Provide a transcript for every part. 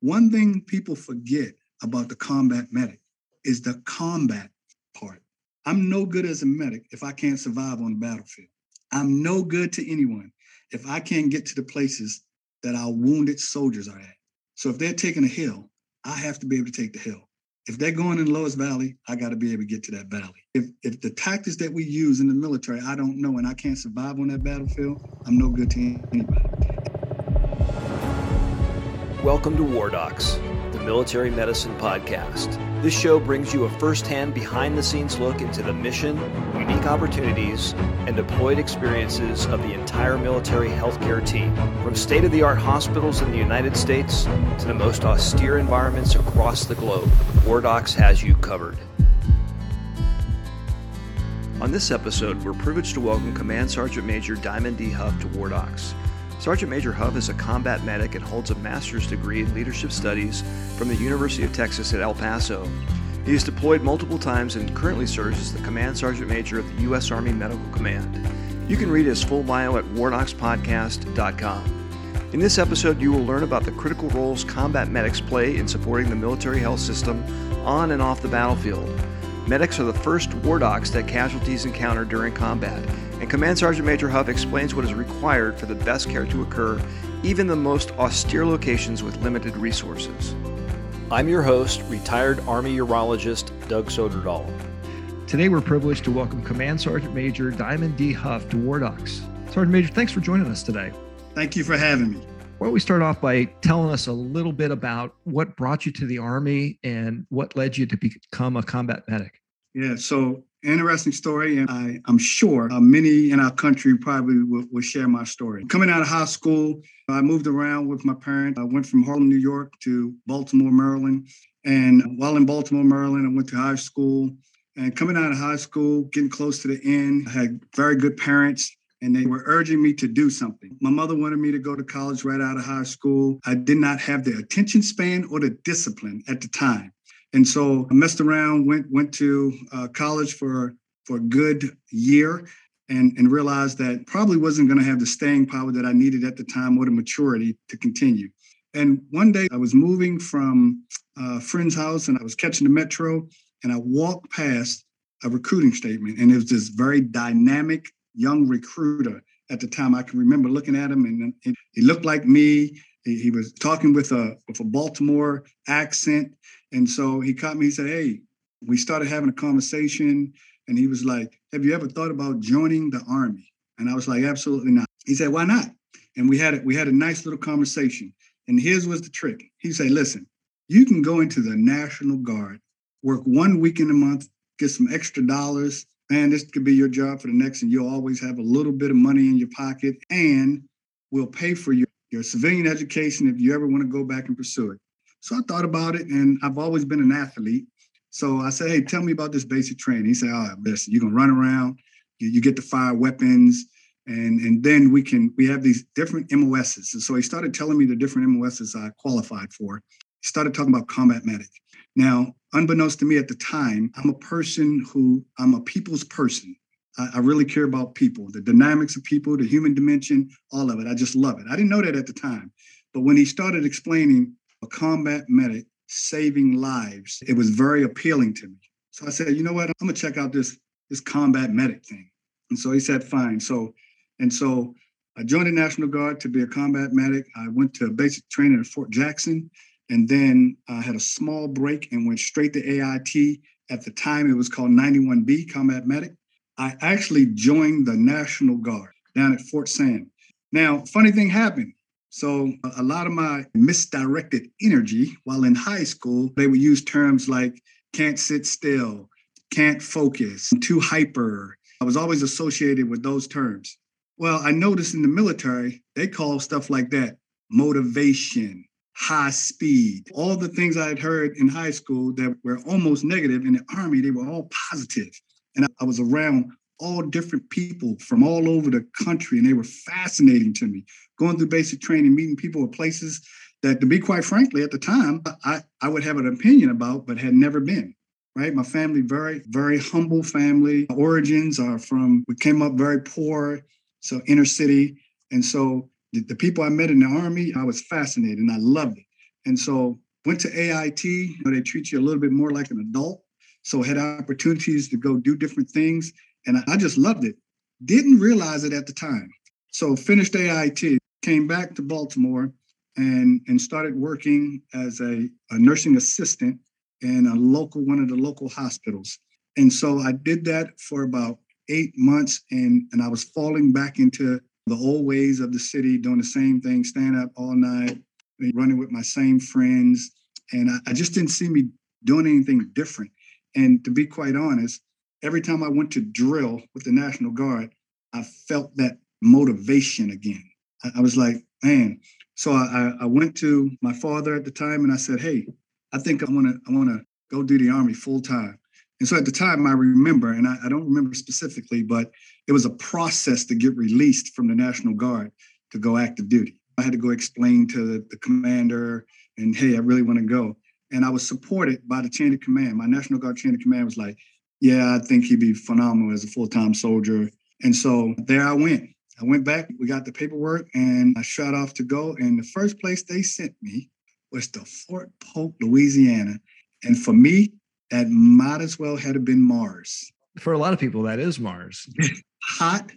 One thing people forget about the combat medic is the combat part. I'm no good as a medic if I can't survive on the battlefield. I'm no good to anyone if I can't get to the places that our wounded soldiers are at. So if they're taking a hill, I have to be able to take the hill. If they're going in the lowest valley, I got to be able to get to that valley. If the tactics that we use in the military, I don't know, and I can't survive on that battlefield, I'm no good to anybody. Welcome to WarDocs, the Military Medicine Podcast. This show brings you a first-hand, behind-the-scenes look into the mission, unique opportunities, and deployed experiences of the entire military healthcare team. From state-of-the-art hospitals in the United States to the most austere environments across the globe, WarDocs has you covered. On this episode, we're privileged to welcome Command Sergeant Major Diamond D. Huff to WarDocs. Sergeant Major Huff is a combat medic and holds a master's degree in leadership studies from the University of Texas at El Paso. He is deployed multiple times and currently serves as the Command Sergeant Major of the U.S. Army Medical Command. You can read his full bio at wardocspodcast.com. In this episode, you will learn about the critical roles combat medics play in supporting the military health system on and off the battlefield. Medics are the first WarDocs that casualties encounter during combat, and Command Sergeant Major Huff explains what is required for the best care to occur, even the most austere locations with limited resources. I'm your host, retired Army urologist Doug Soderdahl. Today we're privileged to welcome Command Sergeant Major Diamond D. Huff to WarDocs. Sergeant Major, thanks for joining us today. Thank you for having me. Why don't we start off by telling us a little bit about what brought you to the Army and what led you to become a combat medic? Yeah, so interesting story, and I'm sure many in our country probably will share my story. Coming out of high school, I moved around with my parents. I went from Harlem, New York to Baltimore, Maryland. And while in Baltimore, Maryland, I went to high school. And coming out of high school, getting close to the end, I had very good parents, and they were urging me to do something. My mother wanted me to go to college right out of high school. I did not have the attention span or the discipline at the time. And so I messed around, went to college for a good year and realized that probably wasn't going to have the staying power that I needed at the time or the maturity to continue. And one day I was moving from a friend's house and I was catching the metro, and I walked past a recruiting statement, and it was this very dynamic young recruiter at the time. I can remember looking at him, and he looked like me. He was talking with a Baltimore accent. And so he caught me, he said, hey, we started having a conversation. And he was like, have you ever thought about joining the Army? And I was like, absolutely not. He said, why not? And we had a nice little conversation. And here's was the trick. He said, listen, you can go into the National Guard, work 1 week in a month, get some extra dollars. Man, this could be your job for the next, and you'll always have a little bit of money in your pocket, and we'll pay for your civilian education if you ever want to go back and pursue it. So I thought about it, and I've always been an athlete. So I said, hey, tell me about this basic training. He said, all right, listen, you're going to run around, you get to fire weapons, and then we have these different MOSs. And so he started telling me the different MOSs I qualified for. He started talking about combat medic. Now, unbeknownst to me at the time, I'm a people's person. I really care about people, the dynamics of people, the human dimension, all of it. I just love it. I didn't know that at the time. But when he started explaining a combat medic saving lives, it was very appealing to me. So I said, you know what? I'm going to check out this combat medic thing. And so he said, fine. So I joined the National Guard to be a combat medic. I went to basic training at Fort Jackson, and then I had a small break and went straight to AIT. At the time, it was called 91B, combat medic. I actually joined the National Guard down at Fort Sam. Now, funny thing happened. So a lot of my misdirected energy while in high school, they would use terms like can't sit still, can't focus, too hyper. I was always associated with those terms. Well, I noticed in the military, they call stuff like that motivation, high speed, all the things I had heard in high school that were almost negative. In the Army, they were all positive. And I was around all different people from all over the country, and they were fascinating to me. Going through basic training, meeting people at places that, to be quite frankly, at the time, I would have an opinion about, but had never been, right? My family, very, very humble family. My origins are we came up very poor, so inner city. And so the people I met in the Army, I was fascinated and I loved it. And so went to AIT, you know, they treat you a little bit more like an adult. So had opportunities to go do different things. And I just loved it. Didn't realize it at the time. So finished AIT, came back to Baltimore and started working as a nursing assistant in a local, one of the local hospitals. And so I did that for about 8 months, and I was falling back into the old ways of the city, doing the same thing, staying up all night, running with my same friends. And I just didn't see me doing anything different. And to be quite honest, every time I went to drill with the National Guard, I felt that motivation again. I was like, man. So I went to my father at the time and I said, hey, I think I want to go do the Army full time. And so at the time I remember, and I don't remember specifically, but it was a process to get released from the National Guard to go active duty. I had to go explain to the commander and, hey, I really want to go. And I was supported by the chain of command. My National Guard chain of command was like, yeah, I think he'd be phenomenal as a full-time soldier. And so there I went. I went back, we got the paperwork, and I shot off to go. And the first place they sent me was to Fort Polk, Louisiana. And for me, that might as well have been Mars. For a lot of people, that is Mars. Hot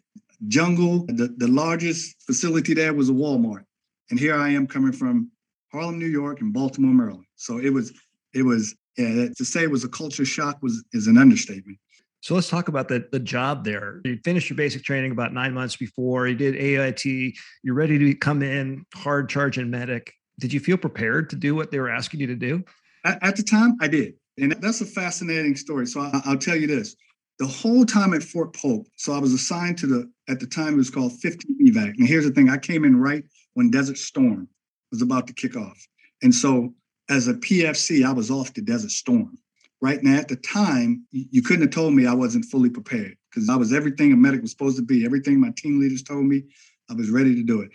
jungle. The largest facility there was a Walmart. And here I am coming from Harlem, New York, and Baltimore, Maryland. So it was yeah, to say it was a culture shock is an understatement. So let's talk about the job there. You finished your basic training about 9 months before. You did AIT. You're ready to come in, hard charging medic. Did you feel prepared to do what they were asking you to do? At the time, I did. And that's a fascinating story. So I'll tell you this. The whole time at Fort Polk, so I was assigned to at the time it was called 15 EVAC. And here's the thing. I came in right when Desert Storm was about to kick off. And so as a PFC, I was off to Desert Storm. Right now, at the time, you couldn't have told me I wasn't fully prepared because I was everything a medic was supposed to be. Everything my team leaders told me, I was ready to do it.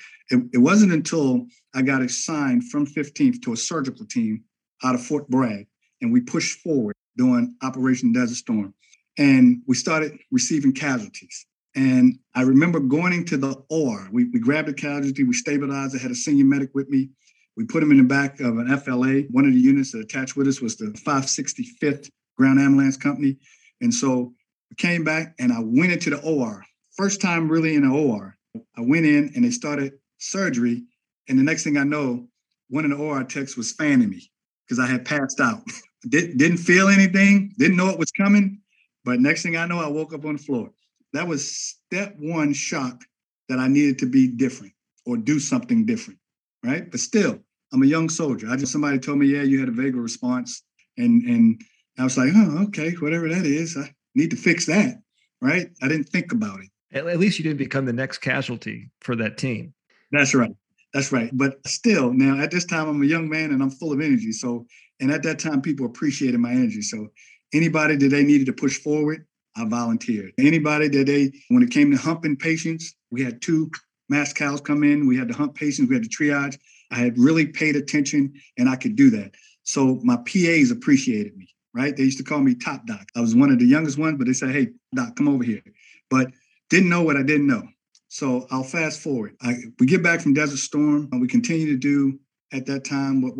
It wasn't until I got assigned from 15th to a surgical team out of Fort Bragg, and we pushed forward doing Operation Desert Storm. And we started receiving casualties. And I remember going into the OR. We grabbed a casualty, we stabilized. I had a senior medic with me. We put him in the back of an FLA. One of the units that attached with us was the 565th Ground Ambulance Company. And so I came back and I went into the OR. First time really in the OR. I went in and they started surgery. And the next thing I know, one of the OR techs was fanning me because I had passed out. Didn't feel anything, didn't know it was coming. But next thing I know, I woke up on the floor. That was step one shock that I needed to be different or do something different, right? But still, I'm a young soldier. Somebody told me, yeah, you had a vagal response. And I was like, oh, okay, whatever that is, I need to fix that, right? I didn't think about it. At least you didn't become the next casualty for that team. That's right. That's right. But still, now at this time, I'm a young man and I'm full of energy. So, and at that time, people appreciated my energy. So anybody that they needed to push forward, I volunteered. Anybody that they, when it came to humping patients, we had two mass cows come in. We had to hump patients. We had to triage. I had really paid attention and I could do that. So my PAs appreciated me, right? They used to call me Top Doc. I was one of the youngest ones, but they said, hey, Doc, come over here. But didn't know what I didn't know. So I'll fast forward. We get back from Desert Storm and we continue to do at that time what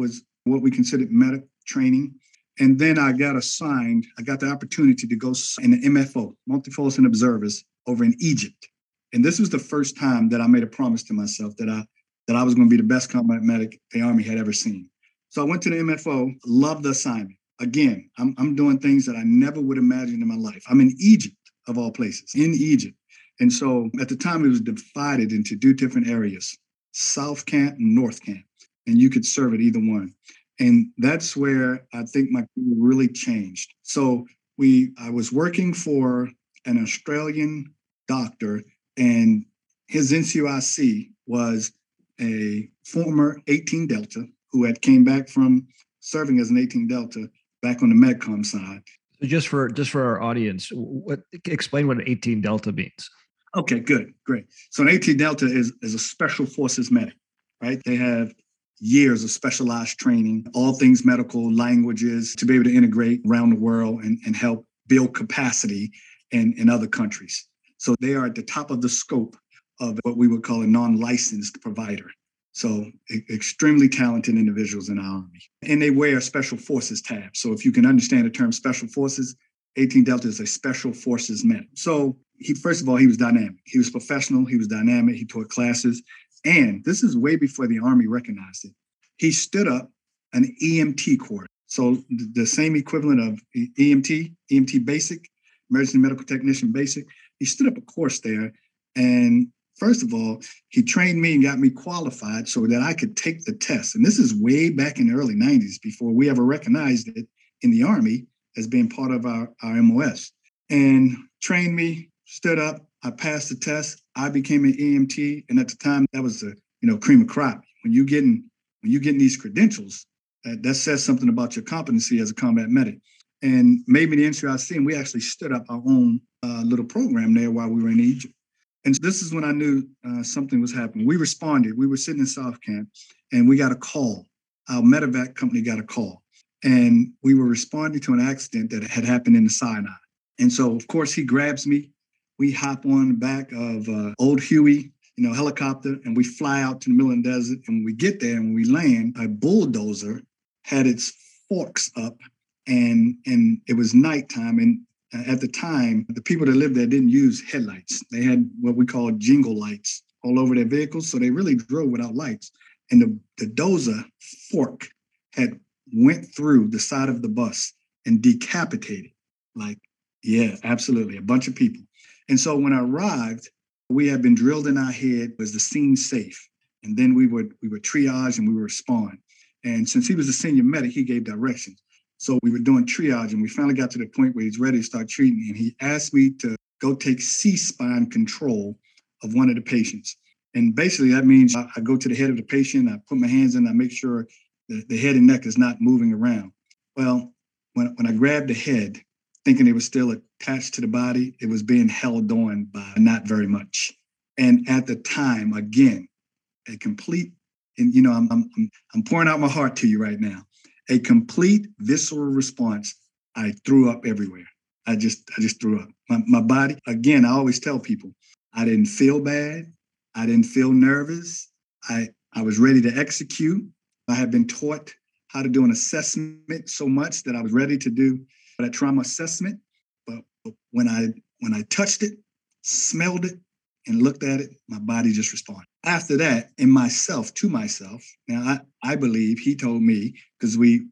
we considered medic training. And then I got the opportunity to go in the MFO, Multifunction Observers, over in Egypt. And this was the first time that I made a promise to myself that I was going to be the best combat medic the Army had ever seen. So I went to the MFO, loved the assignment. Again, I'm doing things that I never would imagine in my life. I'm in Egypt, of all places, in Egypt. And so at the time, it was divided into two different areas, South Camp and North Camp, and you could serve at either one. And that's where I think my career really changed. So I was working for an Australian doctor, and his NCIC was a former 18 Delta who had came back from serving as an 18 Delta back on the Medcom side. Just for our audience, explain what an 18 Delta means. Okay, good, great. So an 18 Delta is a special forces medic, right? They have years of specialized training, all things medical, languages, to be able to integrate around the world and help build capacity in other countries. So they are at the top of the scope of what we would call a non-licensed provider. So extremely talented individuals in our Army. And they wear special forces tabs. So if you can understand the term special forces, 18 Delta is a special forces man. So he, first of all, he was dynamic. He was professional. He was dynamic. He taught classes. And this is way before the Army recognized it. He stood up an EMT course. So the same equivalent of EMT, EMT basic, emergency medical technician basic. He stood up a course there. And first of all, he trained me and got me qualified so that I could take the test. And this is way back in the early 90s before we ever recognized it in the Army as being part of our MOS. And trained me, stood up, I passed the test. I became an EMT. And at the time, that was the cream of crop. When you're getting these credentials, that says something about your competency as a combat medic. And made me the NCIC, and we actually stood up our own little program there while we were in Egypt. And so this is when I knew something was happening. We responded. We were sitting in South Camp, and we got a call. Our medevac company got a call. And we were responding to an accident that had happened in the Sinai. And so, of course, he grabs me. We hop on the back of old Huey, helicopter, and we fly out to the middle of the desert. And when we get there and we land, a bulldozer had its forks up, and it was nighttime. And at the time, the people that lived there didn't use headlights. They had what we call jingle lights all over their vehicles. So they really drove without lights. And the dozer fork had went through the side of the bus and decapitated. Yeah, absolutely. A bunch of people. And so when I arrived, we had been drilled in our head, was the scene safe? And then we would triage and we would respond. And since he was a senior medic, he gave directions. So we were doing triage, and we finally got to the point where he's ready to start treating me. And he asked me to go take C-spine control of one of the patients. And basically that means I go to the head of the patient, I put my hands in, I make sure that the head and neck is not moving around. Well, when I grabbed the head, thinking it was still attached to the body, it was being held on by not very much. And at the time, again, a complete, and I'm pouring out my heart to you right now, a complete visceral response. I threw up everywhere. I just threw up. My body, again, I always tell people, I didn't feel bad. I didn't feel nervous. I was ready to execute. I had been taught how to do an assessment so much that I was ready to do that trauma assessment. But when I touched it, smelled it, and looked at it, my body just responded. After that, now I believe he told me, because we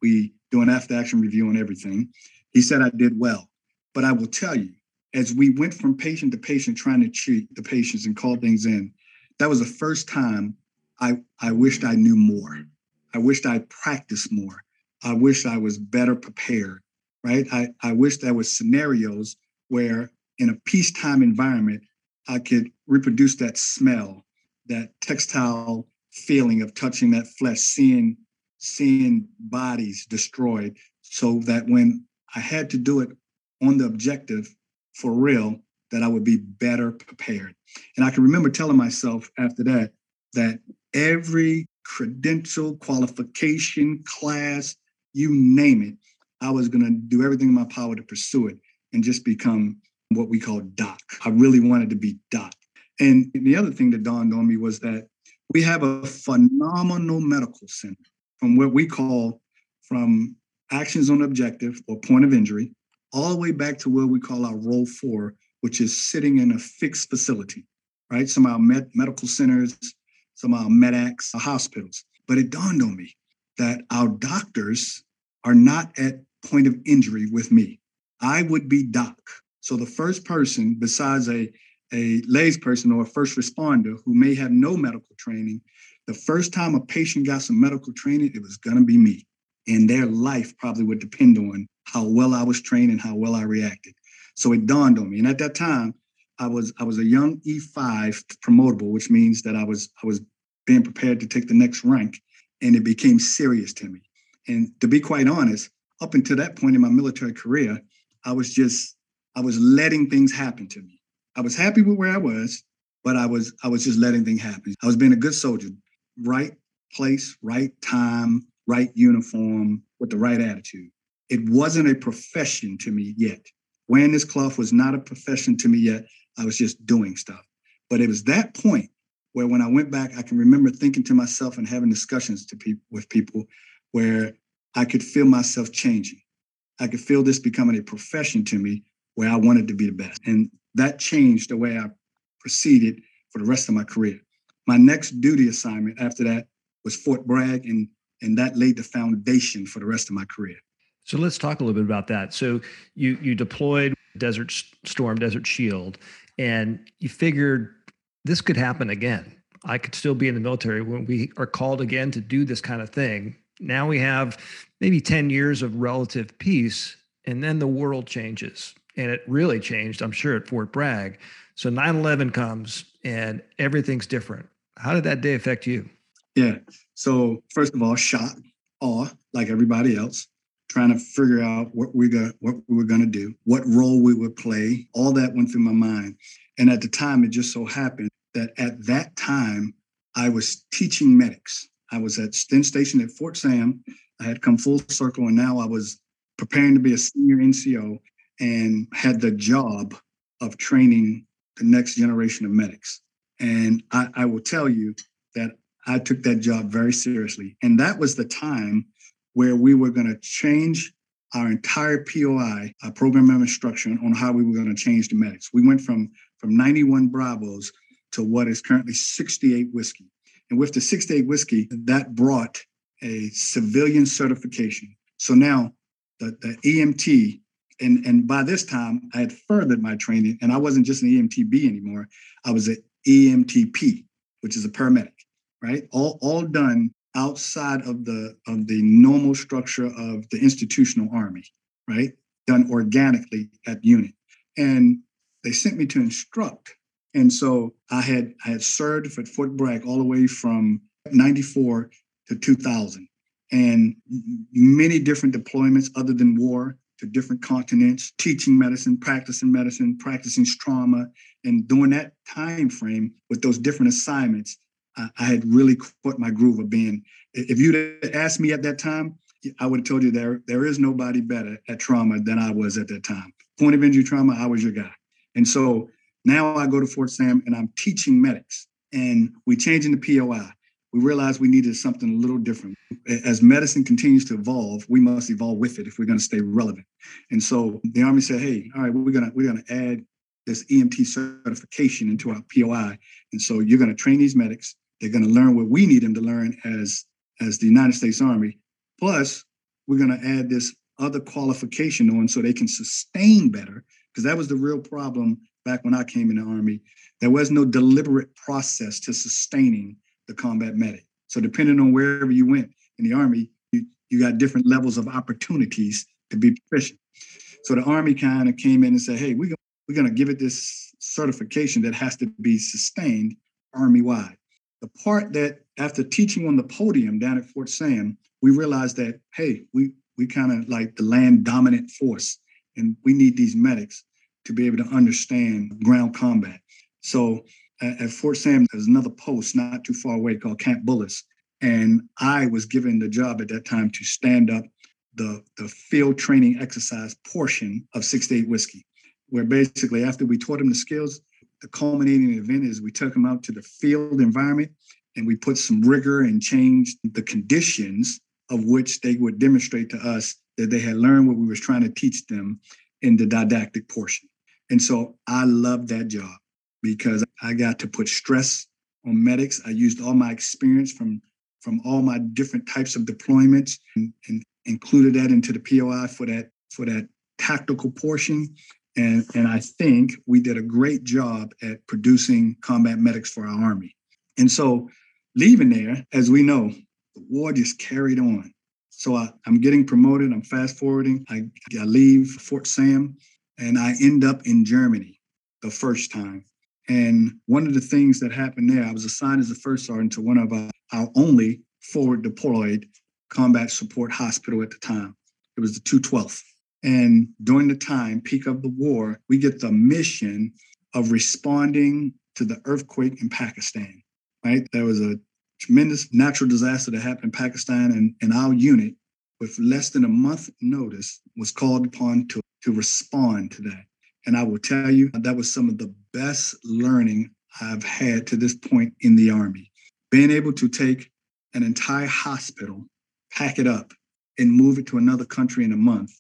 do an after action review on everything, he said I did well. But I will tell you, as we went from patient to patient trying to treat the patients and call things in, that was the first time I wished I knew more. I wished I practiced more. I wished I was better prepared, right? I wish there were scenarios where in a peacetime environment, I could reproduce that smell, that textile feeling of touching that flesh, seeing bodies destroyed, so that when I had to do it on the objective for real, that I would be better prepared. And I can remember telling myself after that, that every credential, qualification, class, you name it, I was going to do everything in my power to pursue it and just become what we call doc. I really wanted to be doc. And the other thing that dawned on me was that we have a phenomenal medical center from what we call from actions on objective or point of injury, all the way back to where we call our role 4, which is sitting in a fixed facility, right? Some of our medical centers, some of our medacs, our hospitals. But it dawned on me that our doctors are not at point of injury with me. I would be doc. So the first person, besides a layperson or a first responder who may have no medical training, the first time a patient got some medical training, it was going to be me. And their life probably would depend on how well I was trained and how well I reacted. So it dawned on me. And at that time, I was a young E5 promotable, which means that I was being prepared to take the next rank. And it became serious to me. And to be quite honest, up until that point in my military career, I was letting things happen to me. I was happy with where I was, but I was just letting things happen. I was being a good soldier, right place, right time, right uniform, with the right attitude. It wasn't a profession to me yet. Wearing this cloth was not a profession to me yet. I was just doing stuff. But it was that point where when I went back, I can remember thinking to myself and having discussions with people where I could feel myself changing. I could feel this becoming a profession to me where I wanted to be the best. And that changed the way I proceeded for the rest of my career. My next duty assignment after that was Fort Bragg, and that laid the foundation for the rest of my career. So let's talk a little bit about that. So you deployed Desert Storm, Desert Shield, and you figured this could happen again. I could still be in the military when we are called again to do this kind of thing. Now we have maybe 10 years of relative peace, and then the world changes. And it really changed, I'm sure, at Fort Bragg. So 9/11 comes and everything's different. How did that day affect you? Yeah. So first of all, shock, awe, like everybody else, trying to figure out what we were going to do, what role we would play. All that went through my mind. And at the time, it just so happened that at that time, I was teaching medics. I was at stationed at Fort Sam. I had come full circle, and now I was preparing to be a senior NCO and had the job of training the next generation of medics. And I will tell you that I took that job very seriously. And that was the time where we were going to change our entire POI, our program of instruction, on how we were going to change the medics. We went from 91 Bravos to what is currently 68 Whiskey. And with the 68 Whiskey, that brought a civilian certification. So now the EMT, and by this time, I had furthered my training, and I wasn't just an EMTB anymore. I was an EMTP, which is a paramedic, right? All done outside of the normal structure of the institutional army, right? Done organically at unit. And they sent me to instruct. And so I had served at Fort Bragg all the way from 94 to 2000, and many different deployments other than war to different continents, teaching medicine, practicing trauma. And during that time frame with those different assignments, I had really caught my groove of being. If you'd asked me at that time, I would have told you there is nobody better at trauma than I was at that time. Point of injury trauma, I was your guy. And so now I go to Fort Sam and I'm teaching medics, and we're changing the POI. We realized we needed something a little different. As medicine continues to evolve, we must evolve with it if we're going to stay relevant. And so the Army said, hey, all right, we're going to add this EMT certification into our POI. And so you're going to train these medics. They're going to learn what we need them to learn as the United States Army. Plus, we're going to add this other qualification on so they can sustain better, because that was the real problem back when I came in the Army. There was no deliberate process to sustaining the combat medic. So depending on wherever you went in the Army, you got different levels of opportunities to be proficient. So the Army kind of came in and said, hey, we're going to give it this certification that has to be sustained Army-wide. The part that after teaching on the podium down at Fort Sam, we realized that, hey, we kind of like the land dominant force, and we need these medics to be able to understand ground combat. So at Fort Sam, there's another post not too far away called Camp Bullis. And I was given the job at that time to stand up the field training exercise portion of 68 Whiskey, where basically after we taught them the skills, the culminating event is we took them out to the field environment and we put some rigor and changed the conditions of which they would demonstrate to us that they had learned what we were trying to teach them in the didactic portion. And so I loved that job because I got to put stress on medics. I used all my experience from all my different types of deployments and included that into the POI for that tactical portion. And I think we did a great job at producing combat medics for our Army. And so leaving there, as we know, the war just carried on. So I'm getting promoted. I'm fast forwarding. I leave Fort Sam and I end up in Germany the first time. And one of the things that happened there, I was assigned as a first sergeant to one of our only forward deployed combat support hospital at the time. It was the 212th. And during the time, peak of the war, we get the mission of responding to the earthquake in Pakistan, right? There was a tremendous natural disaster that happened in Pakistan, and our unit, with less than a month notice, was called upon to respond to that. And I will tell you, that was some of the best learning I've had to this point in the Army. Being able to take an entire hospital, pack it up, and move it to another country in a month,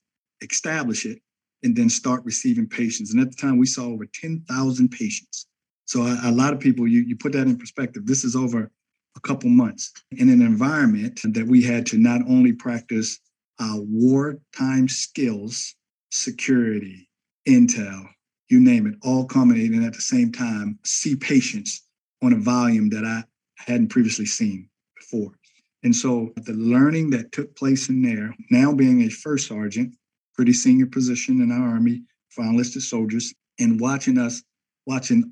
establish it, and then start receiving patients. And at the time, we saw over 10,000 patients. So a lot of people, you put that in perspective, this is over a couple months in an environment that we had to not only practice our wartime skills, security, intel, you name it, all culminating at the same time, see patients on a volume that I hadn't previously seen before. And so the learning that took place in there, now being a first sergeant, pretty senior position in our Army for enlisted soldiers, and watching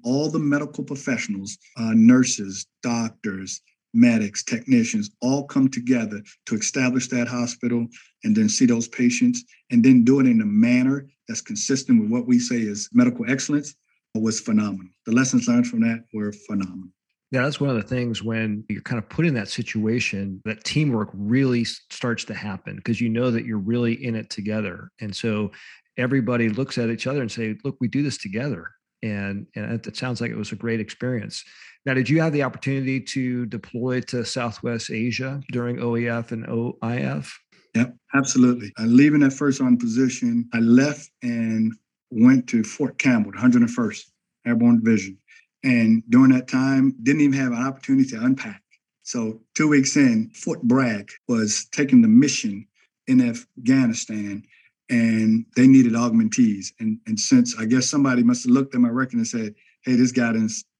all the medical professionals, nurses, doctors, medics, technicians, all come together to establish that hospital and then see those patients and then do it in a manner that's consistent with what we say is medical excellence was phenomenal. The lessons learned from that were phenomenal. Yeah, that's one of the things when you're kind of put in that situation, that teamwork really starts to happen because you know that you're really in it together. And so everybody looks at each other and say, look, we do this together. And it sounds like it was a great experience. Now, did you have the opportunity to deploy to Southwest Asia during OEF and OIF? Yep, absolutely. Leaving that first on position, I left and went to Fort Campbell, 101st Airborne Division. And during that time, didn't even have an opportunity to unpack. So 2 weeks in, Fort Bragg was taking the mission in Afghanistan, and they needed augmentees. And since I guess somebody must have looked at my record and said, hey, this guy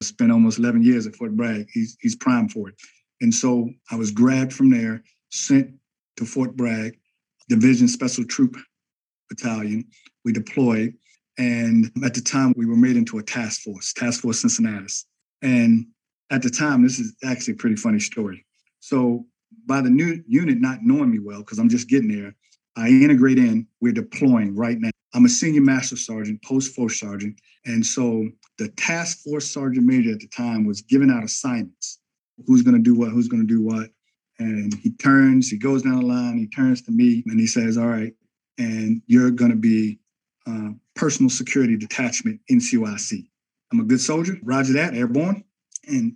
spent almost 11 years at Fort Bragg. He's primed for it. And so I was grabbed from there, sent to Fort Bragg, Division Special Troop Battalion. We deployed. And at the time, we were made into a task force Cincinnatus. And at the time, this is actually a pretty funny story. So by the new unit not knowing me well, because I'm just getting there, I integrate in, we're deploying right now. I'm a senior master sergeant, post-force sergeant. And so the task force sergeant major at the time was giving out assignments. Who's going to do what? Who's going to do what? And he goes down the line, he turns to me, and he says, all right, and you're going to be personal security detachment, NCYC. I'm a good soldier. Roger that, airborne. And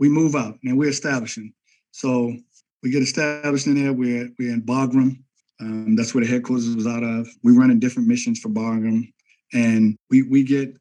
we move out. Now we're establishing. So we get established in there. We're in Bagram. That's where the headquarters was out of. We run in different missions for Bagram. And we get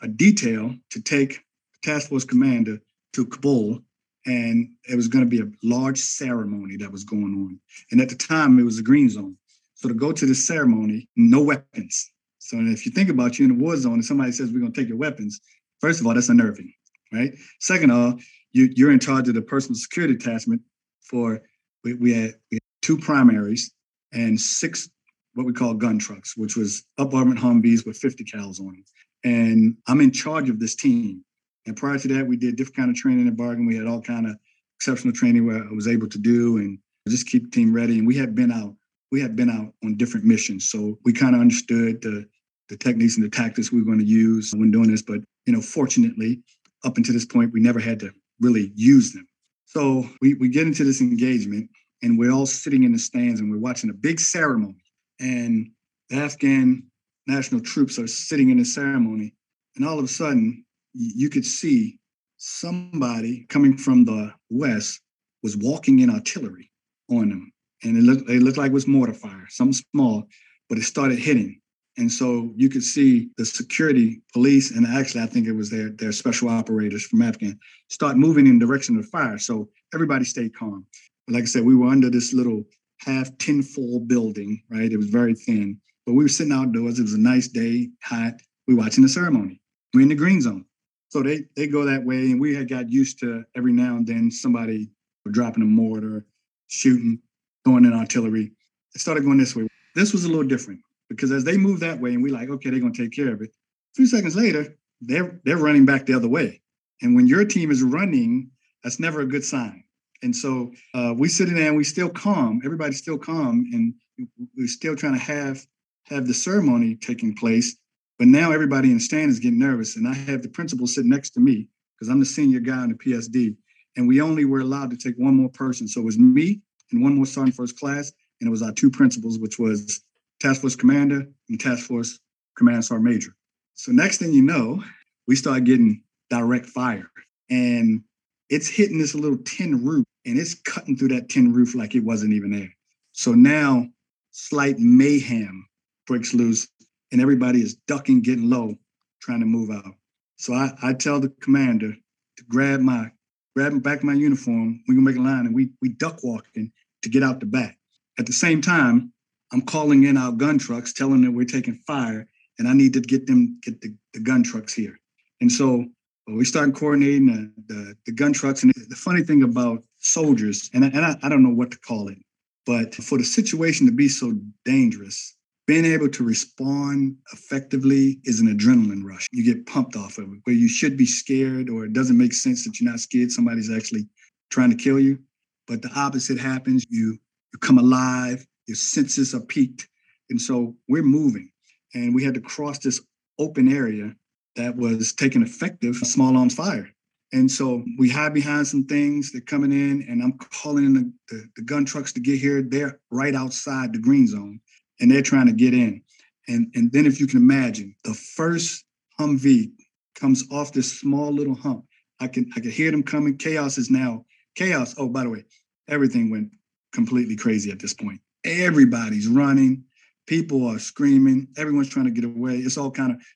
a detail to take task force commander to Kabul. And it was going to be a large ceremony that was going on. And at the time, it was a green zone. So to go to this ceremony, no weapons. So if you think about you in a war zone and somebody says, we're going to take your weapons, first of all, that's unnerving, right? Second of all, you're in charge of the personal security detachment for, we had two primaries and six, what we call gun trucks, which was up-armored Humvees with 50 cals on them. And I'm in charge of this team. And prior to that, we did different kind of training at Bargain. We had all kind of exceptional training where I was able to do and just keep the team ready. And we had been out on different missions. So we kind of understood the techniques and the tactics we were going to use when doing this. But, fortunately, up until this point, we never had to really use them. So we get into this engagement and we're all sitting in the stands and we're watching a big ceremony. And the Afghan national troops are sitting in the ceremony. And all of a sudden, you could see somebody coming from the West was walking in artillery on them. And it looked like it was mortar fire, something small, but it started hitting. And so you could see the security police, and actually I think it was their special operators from Afghan, start moving in the direction of the fire. So everybody stayed calm. But like I said, we were under this little half tinfoil building, right? It was very thin. But we were sitting outdoors. It was a nice day, hot. We were watching the ceremony. We're in the green zone. So they go that way, and we had got used to every now and then somebody dropping a mortar, shooting, going in artillery. It started going this way. This was a little different because as they moved that way and we like, okay, they're going to take care of it. A few seconds later, they're running back the other way. And when your team is running, that's never a good sign. And so we sit in there and we still calm. Everybody's still calm. And we're still trying to have the ceremony taking place. But now everybody in the stand is getting nervous. And I have the principal sitting next to me because I'm the senior guy in the PSD. And we only were allowed to take one more person. So it was me and one more sergeant first class, and it was our two principals, which was task force commander and task force command sergeant major. So next thing you know, we start getting direct fire. And it's hitting this little tin roof, and it's cutting through that tin roof like it wasn't even there. So now slight mayhem breaks loose, and everybody is ducking, getting low, trying to move out. So I tell the commander to grab back my uniform. We're going to make a line, and we duck walking to get out the back. At the same time, I'm calling in our gun trucks, telling them we're taking fire, and I need to get the gun trucks here. And so we start coordinating the gun trucks. And the funny thing about soldiers, and I don't know what to call it, but for the situation to be so dangerous, being able to respond effectively is an adrenaline rush. You get pumped off of it, where you should be scared, or it doesn't make sense that you're not scared. Somebody's actually trying to kill you. But the opposite happens. You come alive. Your senses are peaked. And so we're moving. And we had to cross this open area that was taking effective small arms fire. And so we hide behind some things. They're coming in, and I'm calling in the gun trucks to get here. They're right outside the green zone, and they're trying to get in. And then, if you can imagine, the first Humvee comes off this small little hump. I can hear them coming. Chaos is now chaos. Oh, by the way, everything went completely crazy at this point. Everybody's running. People are screaming. Everyone's trying to get away. It's all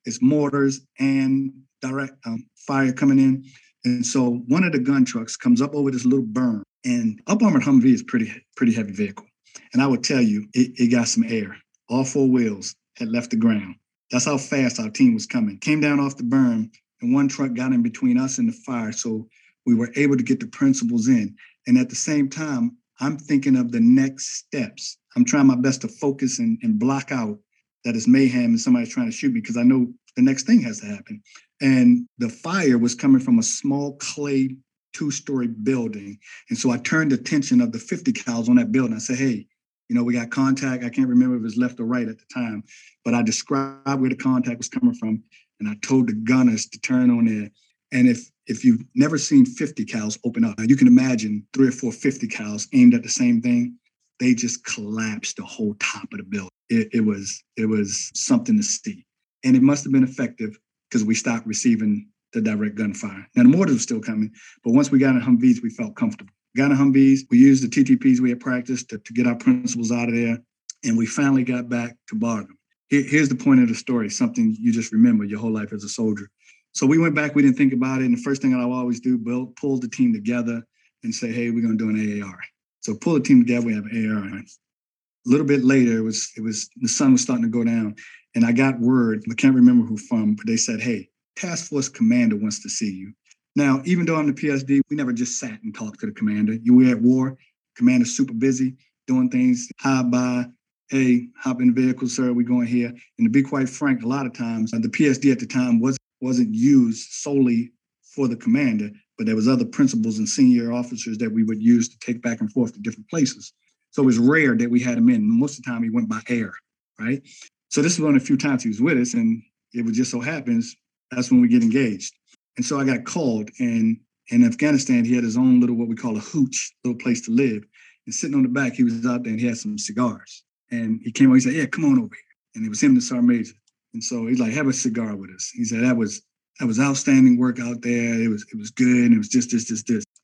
it's mortars and direct fire coming in. And so one of the gun trucks comes up over this little berm, and up armored Humvee is pretty heavy vehicle. And I would tell you, it got some air. All four wheels had left the ground. That's how fast our team was coming. Came down off the berm, and one truck got in between us and the fire. So we were able to get the principals in. And at the same time, I'm thinking of the next steps. I'm trying my best to focus and block out that it's mayhem and somebody's trying to shoot me, because I know the next thing has to happen. And the fire was coming from a small clay two-story building. And so I turned the attention of the 50 cals on that building. I said, hey, we got contact. I can't remember if it was left or right at the time, but I described where the contact was coming from. And I told the gunners to turn on there. And if you've never seen 50 cals open up, you can imagine 3 or 4 50 cals aimed at the same thing. They just collapsed the whole top of the building. It was something to see. And it must have been effective, because we stopped receiving the direct gunfire. Now, the mortars were still coming, but once we got in Humvees, we felt comfortable. Got in Humvees, we used the TTPs we had practiced to get our principals out of there, and we finally got back to Bagram. Here's the point of the story, something you just remember your whole life as a soldier. So we went back, we didn't think about it, and the first thing I always do, pull the team together and say, hey, we're going to do an AAR. So pull the team together, we have an AAR. A little bit later, it was the sun was starting to go down, and I got word, I can't remember who from, but they said, hey, task force commander wants to see you. Now, even though I'm the PSD, we never just sat and talked to the commander. You were at war, commander's super busy, doing things, high by, hey, hop in the vehicle, sir, we're going here. And to be quite frank, a lot of times, the PSD at the time wasn't used solely for the commander, but there was other principals and senior officers that we would use to take back and forth to different places. So it was rare that we had him in. Most of the time, he went by air, right? So this was one of the few times he was with us, and it would just so happens, that's when we get engaged. And so I got called, and in Afghanistan, he had his own little, what we call a hooch, little place to live. And sitting on the back, he was out there, and he had some cigars. And he came over, he said, yeah, come on over here. And it was him and the sergeant major. And so he's like, have a cigar with us. He said, that was outstanding work out there. It was good. And it was just this.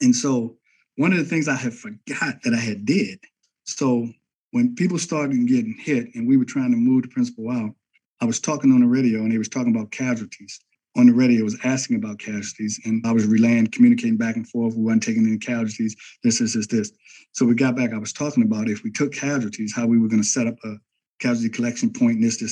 And so one of the things I had forgot that I had did. So when people started getting hit and we were trying to move the principal out, I was talking on the radio and they was talking about casualties. On the radio, was asking about casualties, and I was relaying, communicating back and forth. We weren't taking any casualties, this. So we got back, I was talking about if we took casualties, how we were going to set up a casualty collection point, this.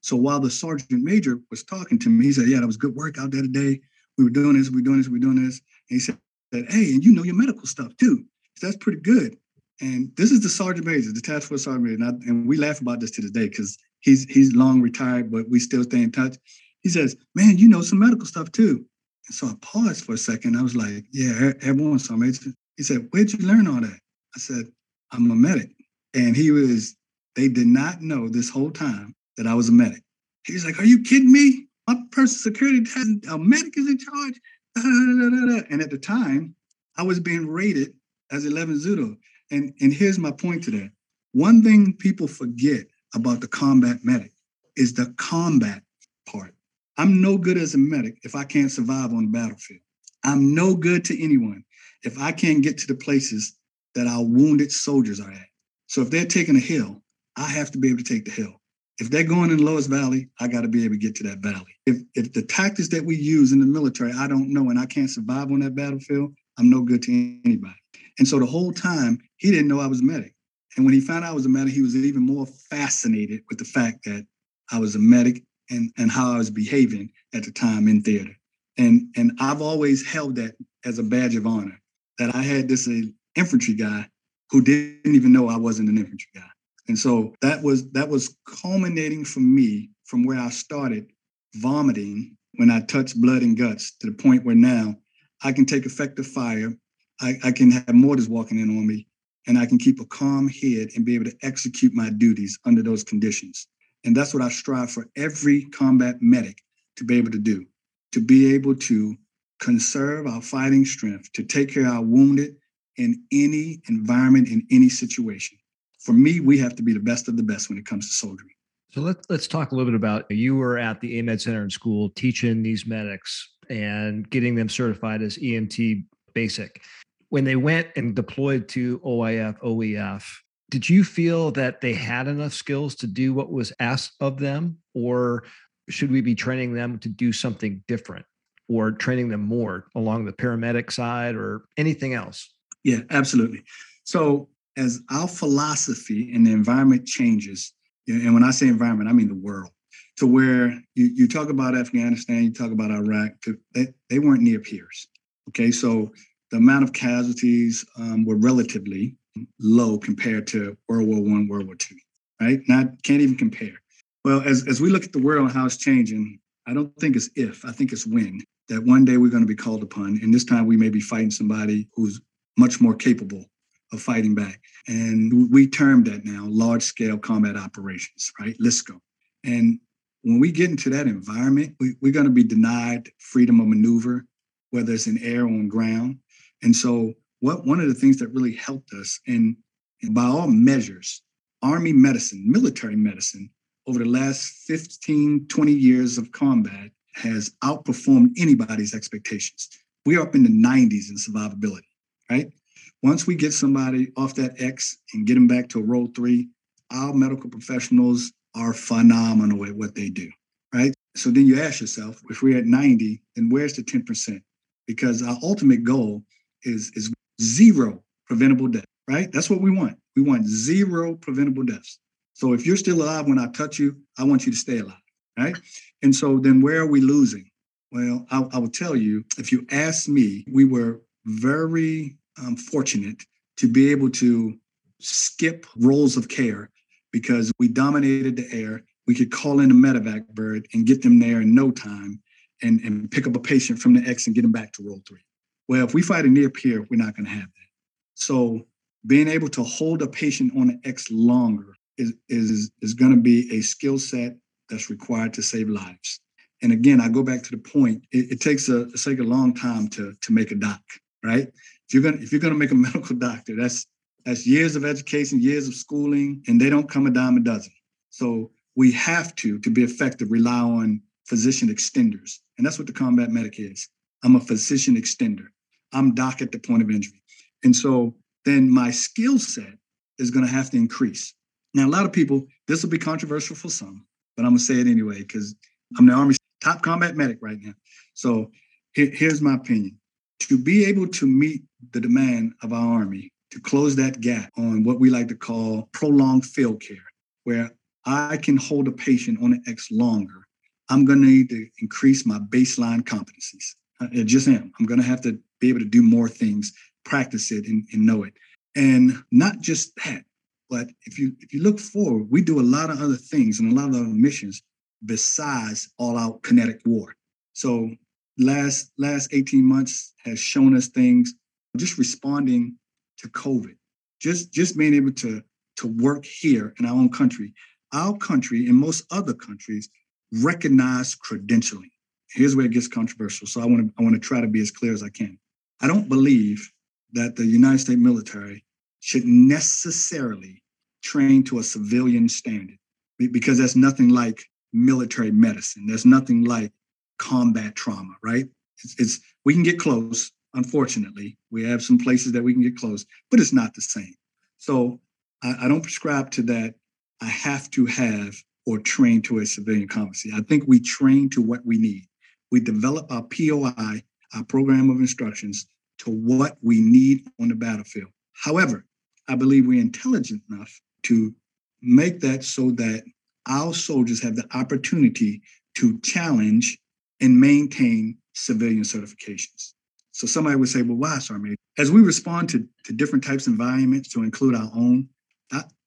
So while the sergeant major was talking to me, he said, yeah, that was good work out there today. We were doing this, we're doing this. And he said, hey, and you know your medical stuff too. So that's pretty good. And this is the sergeant major, the task force sergeant major. And we laugh about this to this day because he's long retired, but we still stay in touch. He says, man, you know some medical stuff too. And so I paused for a second. I was like, yeah, everyone saw me. He said, where'd you learn all that? I said, I'm a medic. And they did not know this whole time that I was a medic. He was like, are you kidding me? My personal security, a medic is in charge. And at the time, I was being rated as 11 Zudo. And here's my point to that. One thing people forget about the combat medic is the combat part. I'm no good as a medic if I can't survive on the battlefield. I'm no good to anyone if I can't get to the places that our wounded soldiers are at. So if they're taking a hill, I have to be able to take the hill. If they're going in the lowest valley, I got to be able to get to that valley. If the tactics that we use in the military, I don't know, and I can't survive on that battlefield, I'm no good to anybody. And so the whole time, he didn't know I was a medic. And when he found out I was a medic, he was even more fascinated with the fact that I was a medic and how I was behaving at the time in theater. And I've always held that as a badge of honor, that I had this infantry guy who didn't even know I wasn't an infantry guy. And so that was culminating for me from where I started vomiting when I touched blood and guts to the point where now I can take effective fire. I can have mortars walking in on me, and I can keep a calm head and be able to execute my duties under those conditions. And that's what I strive for every combat medic to be able to do, to be able to conserve our fighting strength, to take care of our wounded in any environment, in any situation. For me, we have to be the best of the best when it comes to soldiering. So let's talk a little bit about, you were at the AMED Center in school teaching these medics and getting them certified as EMT basic. When they went and deployed to OIF, OEF, did you feel that they had enough skills to do what was asked of them? Or should we be training them to do something different or training them more along the paramedic side or anything else? Yeah, absolutely. So as our philosophy and the environment changes, and when I say environment, I mean the world, to where you talk about Afghanistan, you talk about Iraq, they weren't near peers. Okay, so the amount of casualties were relatively low compared to World War I, World War II, right? Not can't even compare. Well, as we look at the world and how it's changing, I don't think it's if, I think it's when, that one day we're going to be called upon, and this time we may be fighting somebody who's much more capable of fighting back. And we term that now large-scale combat operations, right? LSCO. And when we get into that environment, we're going to be denied freedom of maneuver, whether it's in air or on ground. And so one of the things that really helped us, and by all measures, Army medicine, military medicine, over the last 15, 20 years of combat has outperformed anybody's expectations. We are up in the 90s in survivability, right? Once we get somebody off that X and get them back to a roll three, our medical professionals are phenomenal at what they do, right? So then you ask yourself, if we're at 90, then where's the 10%? Because our ultimate goal is zero preventable death, right? That's what we want. We want zero preventable deaths. So if you're still alive when I touch you, I want you to stay alive, right? And so then where are we losing? Well, I will tell you, if you ask me, we were very fortunate to be able to skip roles of care because we dominated the air. We could call in a medevac bird and get them there in no time and pick up a patient from the X and get them back to roll three. Well, if we fight a near peer, we're not going to have that. So being able to hold a patient on the X longer is going to be a skill set that's required to save lives. And again, I go back to the point, it takes a long time to make a doc, right? If you're going to make a medical doctor, that's years of education, years of schooling, and they don't come a dime a dozen. So we have to be effective, rely on physician extenders. And that's what the combat medic is. I'm a physician extender. I'm doc at the point of injury. And so then my skill set is going to have to increase. Now, a lot of people, this will be controversial for some, but I'm going to say it anyway, because I'm the Army's top combat medic right now. So here's my opinion. To be able to meet the demand of our Army, to close that gap on what we like to call prolonged field care, where I can hold a patient on an X longer, I'm going to need to increase my baseline competencies. I just am. I'm going to have to be able to do more things, practice it and know it. And not just that, but if you look forward, we do a lot of other things and a lot of other missions besides all-out kinetic war. So last 18 months has shown us things, just responding to COVID, just being able to work here in our own country. Our country and most other countries recognize credentialing. Here's where it gets controversial. So I want to try to be as clear as I can. I don't believe that the United States military should necessarily train to a civilian standard because that's nothing like military medicine. There's nothing like combat trauma, right? It's we can get close. Unfortunately, we have some places that we can get close, but it's not the same. So I don't prescribe to that. I have to have or train to a civilian competency. I think we train to what we need. We develop our POI, our program of instructions, to what we need on the battlefield. However, I believe we're intelligent enough to make that so that our soldiers have the opportunity to challenge and maintain civilian certifications. So somebody would say, well, why, Sergeant? As we respond to different types of environments, to include our own,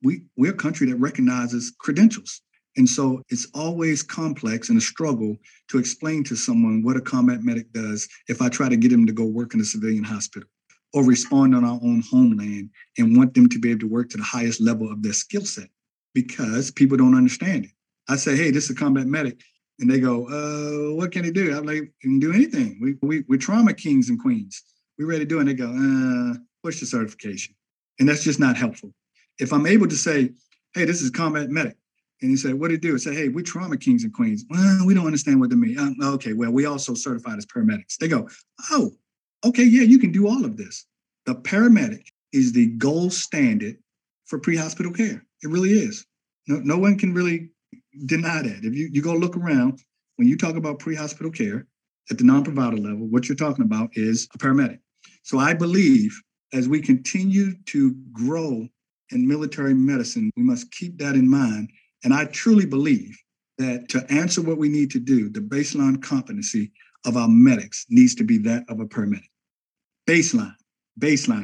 we're a country that recognizes credentials. And so it's always complex and a struggle to explain to someone what a combat medic does if I try to get him to go work in a civilian hospital or respond on our own homeland and want them to be able to work to the highest level of their skill set because people don't understand it. I say, hey, this is a combat medic. And they go, what can he do? I'm like, he can do anything. We're trauma kings and queens. We're ready to do it. And they go, what's your certification? And that's just not helpful. If I'm able to say, hey, this is combat medic. And he said, what do you do? I said, hey, we're trauma kings and queens. Well, we don't understand what they mean. Okay, well, we also certified as paramedics. They go, oh, okay, yeah, you can do all of this. The paramedic is the gold standard for pre-hospital care. It really is. No one can really deny that. If you go look around, when you talk about pre-hospital care at the non-provider level, what you're talking about is a paramedic. So I believe as we continue to grow in military medicine, we must keep that in mind. And I truly believe that to answer what we need to do, the baseline competency of our medics needs to be that of a paramedic. Baseline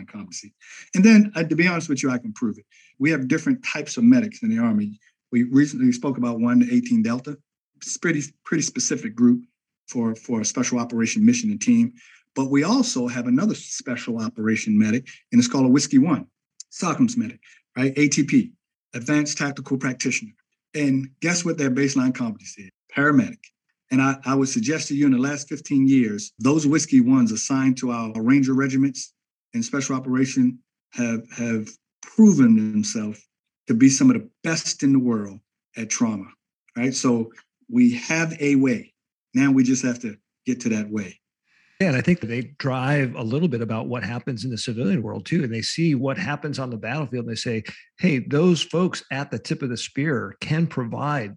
competency. And then, to be honest with you, I can prove it. We have different types of medics in the Army. We recently spoke about one, the 18 Delta. It's a pretty specific group for a special operation mission and team. But we also have another special operation medic, and it's called a Whiskey 1, SOCOMS medic, right? ATP, Advanced Tactical Practitioner. And guess what their baseline competency is? Paramedic. And I would suggest to you in the last 15 years, those Whiskey 1s assigned to our Ranger regiments and special operation have proven themselves to be some of the best in the world at trauma, right? So we have a way. Now we just have to get to that way. Yeah, and I think that they drive a little bit about what happens in the civilian world too. And they see what happens on the battlefield and they say, hey, those folks at the tip of the spear can provide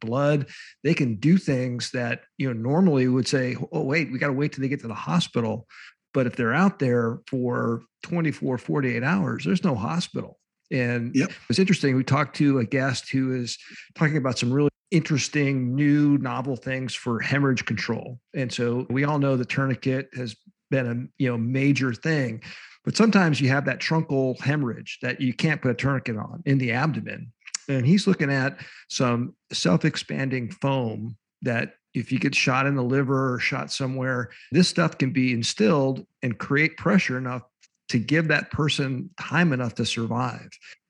blood. They can do things that, normally would say, oh, wait, we got to wait till they get to the hospital. But if they're out there for 24, 48 hours, there's no hospital. And yep. It's interesting. We talked to a guest who is talking about some really interesting, new, novel things for hemorrhage control. And so we all know the tourniquet has been a major thing, but sometimes you have that truncal hemorrhage that you can't put a tourniquet on in the abdomen. And he's looking at some self-expanding foam that if you get shot in the liver or shot somewhere, this stuff can be instilled and create pressure enough to give that person time enough to survive.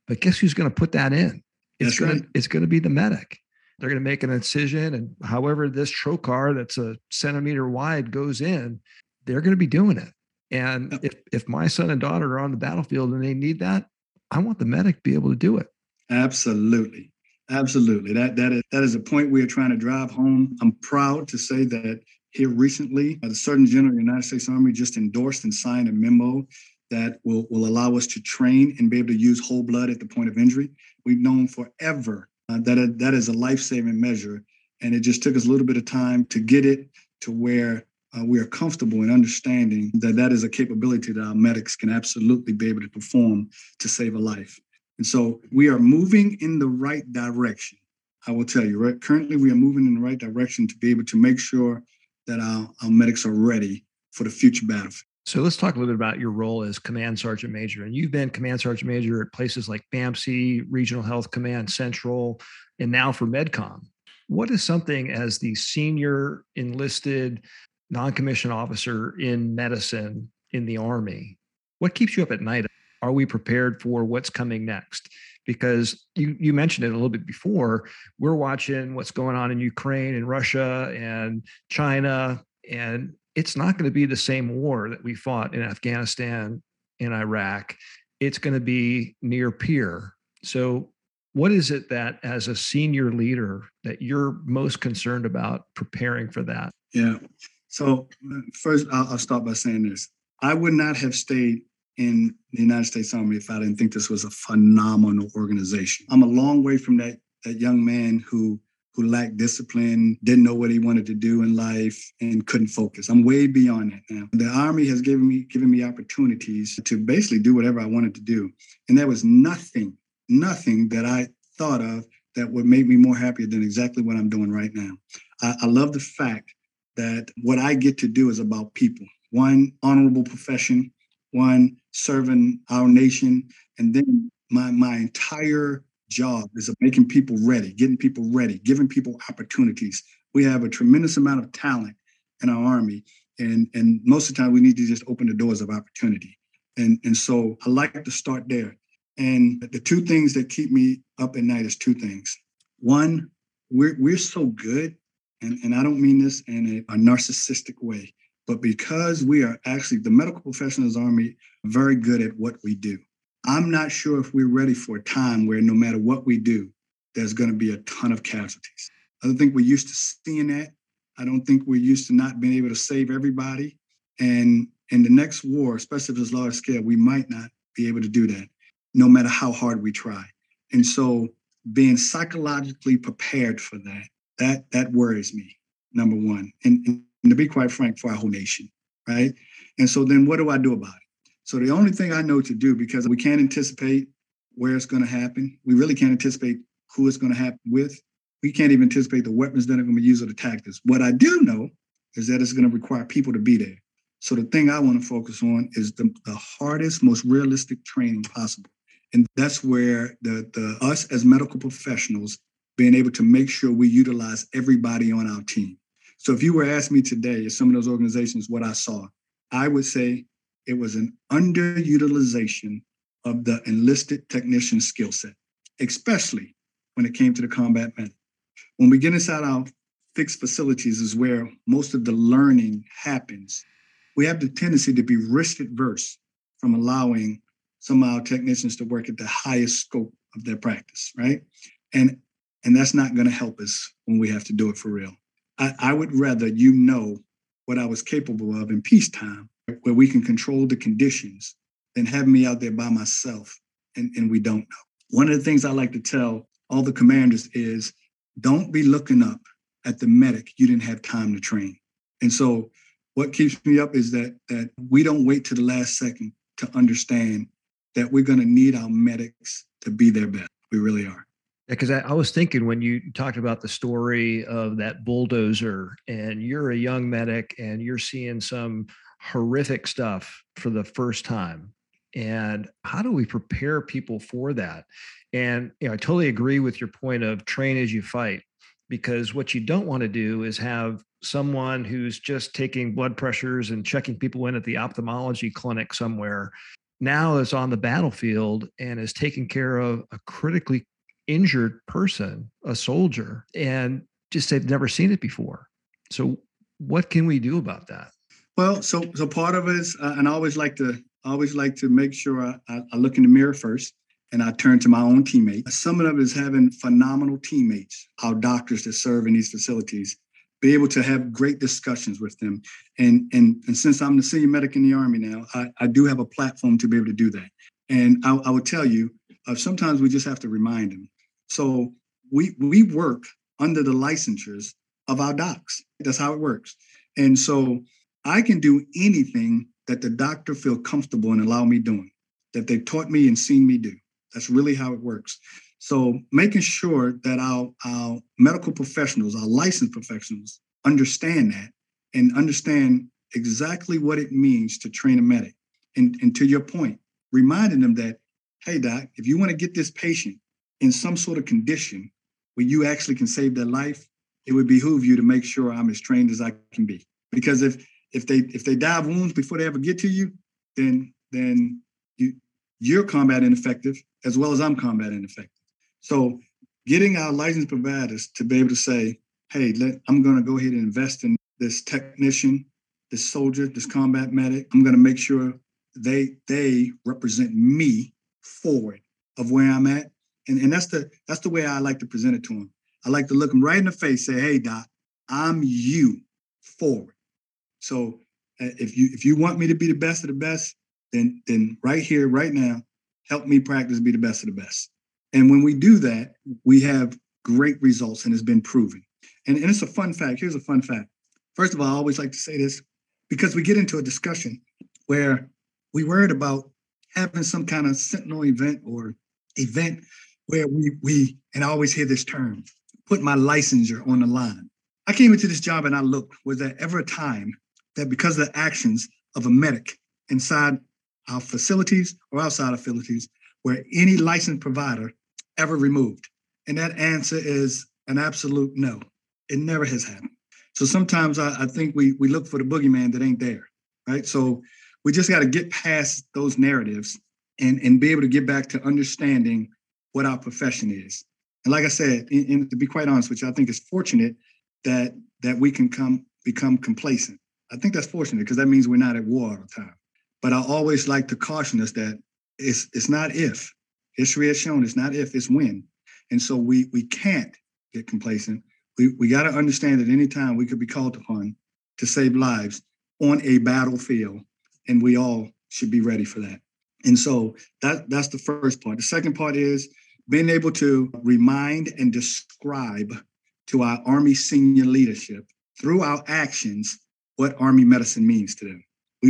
But guess who's going to put that in? It's going to be the medic. They're going to make an incision, and however this trocar that's a centimeter wide goes in, they're going to be doing it. And if my son and daughter are on the battlefield and they need that, I want the medic to be able to do it. Absolutely. Absolutely. That is a point we are trying to drive home. I'm proud to say that here recently, the Surgeon General of the United States Army just endorsed and signed a memo that will allow us to train and be able to use whole blood at the point of injury. We've known forever that is a life-saving measure. And it just took us a little bit of time to get it to where we are comfortable in understanding that is a capability that our medics can absolutely be able to perform to save a life. And so we are moving in the right direction. I will tell you, right? Currently, we are moving in the right direction to be able to make sure that our medics are ready for the future battlefield. So let's talk a little bit about your role as Command Sergeant Major. And you've been Command Sergeant Major at places like BAMC, Regional Health Command Central, and now for Medcom. What is something as the senior enlisted non-commissioned officer in medicine in the Army, what keeps you up at night? Are we prepared for what's coming next? Because you mentioned it a little bit before, we're watching what's going on in Ukraine and Russia and China, and it's not going to be the same war that we fought in Afghanistan and Iraq. It's going to be near peer. So What is it that, as a senior leader, that you're most concerned about preparing for that? Yeah. So first, I'll start by saying this. I would not have stayed in the United States Army if I didn't think this was a phenomenal organization. I'm a long way from that young man who lacked discipline, didn't know what he wanted to do in life, and couldn't focus. I'm way beyond that now. The Army has given me opportunities to basically do whatever I wanted to do. And there was nothing that I thought of that would make me more happier than exactly what I'm doing right now. I love the fact that what I get to do is about people. One honorable profession, one serving our nation, and then my entire job is making people ready, getting people ready, giving people opportunities. We have a tremendous amount of talent in our Army, and most of the time we need to just open the doors of opportunity. And so I like to start there. And the two things that keep me up at night is two things. One, we're so good, and I don't mean this in a narcissistic way, but because we are actually, the medical professionals Army, very good at what we do. I'm not sure if we're ready for a time where no matter what we do, there's going to be a ton of casualties. I don't think we're used to seeing that. I don't think we're used to not being able to save everybody. And in the next war, especially if it's large scale, we might not be able to do that, no matter how hard we try. And so being psychologically prepared for that worries me, number one. And to be quite frank, for our whole nation, right? And so then what do I do about it? So the only thing I know to do, because we can't anticipate where it's going to happen. We really can't anticipate who it's going to happen with. We can't even anticipate the weapons that are going to be used or the tactics. What I do know is that it's going to require people to be there. So the thing I want to focus on is the hardest, most realistic training possible. And that's where us as medical professionals being able to make sure we utilize everybody on our team. So if you were asking me today, if some of those organizations, what I saw, I would say, it was an underutilization of the enlisted technician skill set, especially when it came to the combat medic. When we get inside our fixed facilities is where most of the learning happens. We have the tendency to be risk adverse from allowing some of our technicians to work at the highest scope of their practice, right? And that's not going to help us when we have to do it for real. I would rather you know what I was capable of in peacetime, where we can control the conditions, than have me out there by myself and we don't know. One of the things I like to tell all the commanders is don't be looking up at the medic you didn't have time to train. And so what keeps me up is that we don't wait to the last second to understand that we're going to need our medics to be their best. We really are. Because I was thinking when you talked about the story of that bulldozer and you're a young medic and you're seeing some horrific stuff for the first time. And how do we prepare people for that? And I totally agree with your point of train as you fight, because what you don't want to do is have someone who's just taking blood pressures and checking people in at the ophthalmology clinic somewhere now is on the battlefield and is taking care of a critically injured person, a soldier, and just they've never seen it before. So what can we do about that? Well, so part of it is, and I always like to make sure I look in the mirror first and I turn to my own teammates. Some of them is having phenomenal teammates, our doctors that serve in these facilities, be able to have great discussions with them. And since I'm the senior medic in the Army now, I do have a platform to be able to do that. And I would tell you, sometimes we just have to remind them. So we work under the licensures of our docs. That's how it works. And so I can do anything that the doctor feel comfortable and allow me doing, that they've taught me and seen me do. That's really how it works. So making sure that our medical professionals, our licensed professionals, understand that and understand exactly what it means to train a medic. And to your point, reminding them that, hey, doc, if you want to get this patient in some sort of condition where you actually can save their life, it would behoove you to make sure I'm as trained as I can be. Because if they die of wounds before they ever get to you, then you're combat ineffective as well as I'm combat ineffective. So getting our licensed providers to be able to say, hey, I'm going to go ahead and invest in this technician, this soldier, this combat medic. I'm going to make sure they represent me forward of where I'm at. And that's the way I like to present it to them. I like to look them right in the face, say, hey, Doc, I'm you forward. So if you want me to be the best of the best, then right here, right now, help me practice be the best of the best. And when we do that, we have great results, and it's been proven. And it's a fun fact. Here's a fun fact. First of all, I always like to say this because we get into a discussion where we worried about having some kind of sentinel event or event where we and I always hear this term, put my licensure on the line. I came into this job and I looked, was there ever a time that because of the actions of a medic inside our facilities or outside our facilities, where any licensed provider ever removed? And that answer is an absolute no. It never has happened. So sometimes I think we look for the boogeyman that ain't there, right? So we just got to get past those narratives and be able to get back to understanding what our profession is. And like I said, and to be quite honest with you, I think it's fortunate that we can become complacent. I think that's fortunate because that means we're not at war all the time. But I always like to caution us that it's not if. History has shown it's not if, it's when. And so we can't get complacent. We got to understand that any time we could be called upon to save lives on a battlefield, and we all should be ready for that. And so that's the first part. The second part is being able to remind and describe to our Army senior leadership through our actions what Army medicine means to them.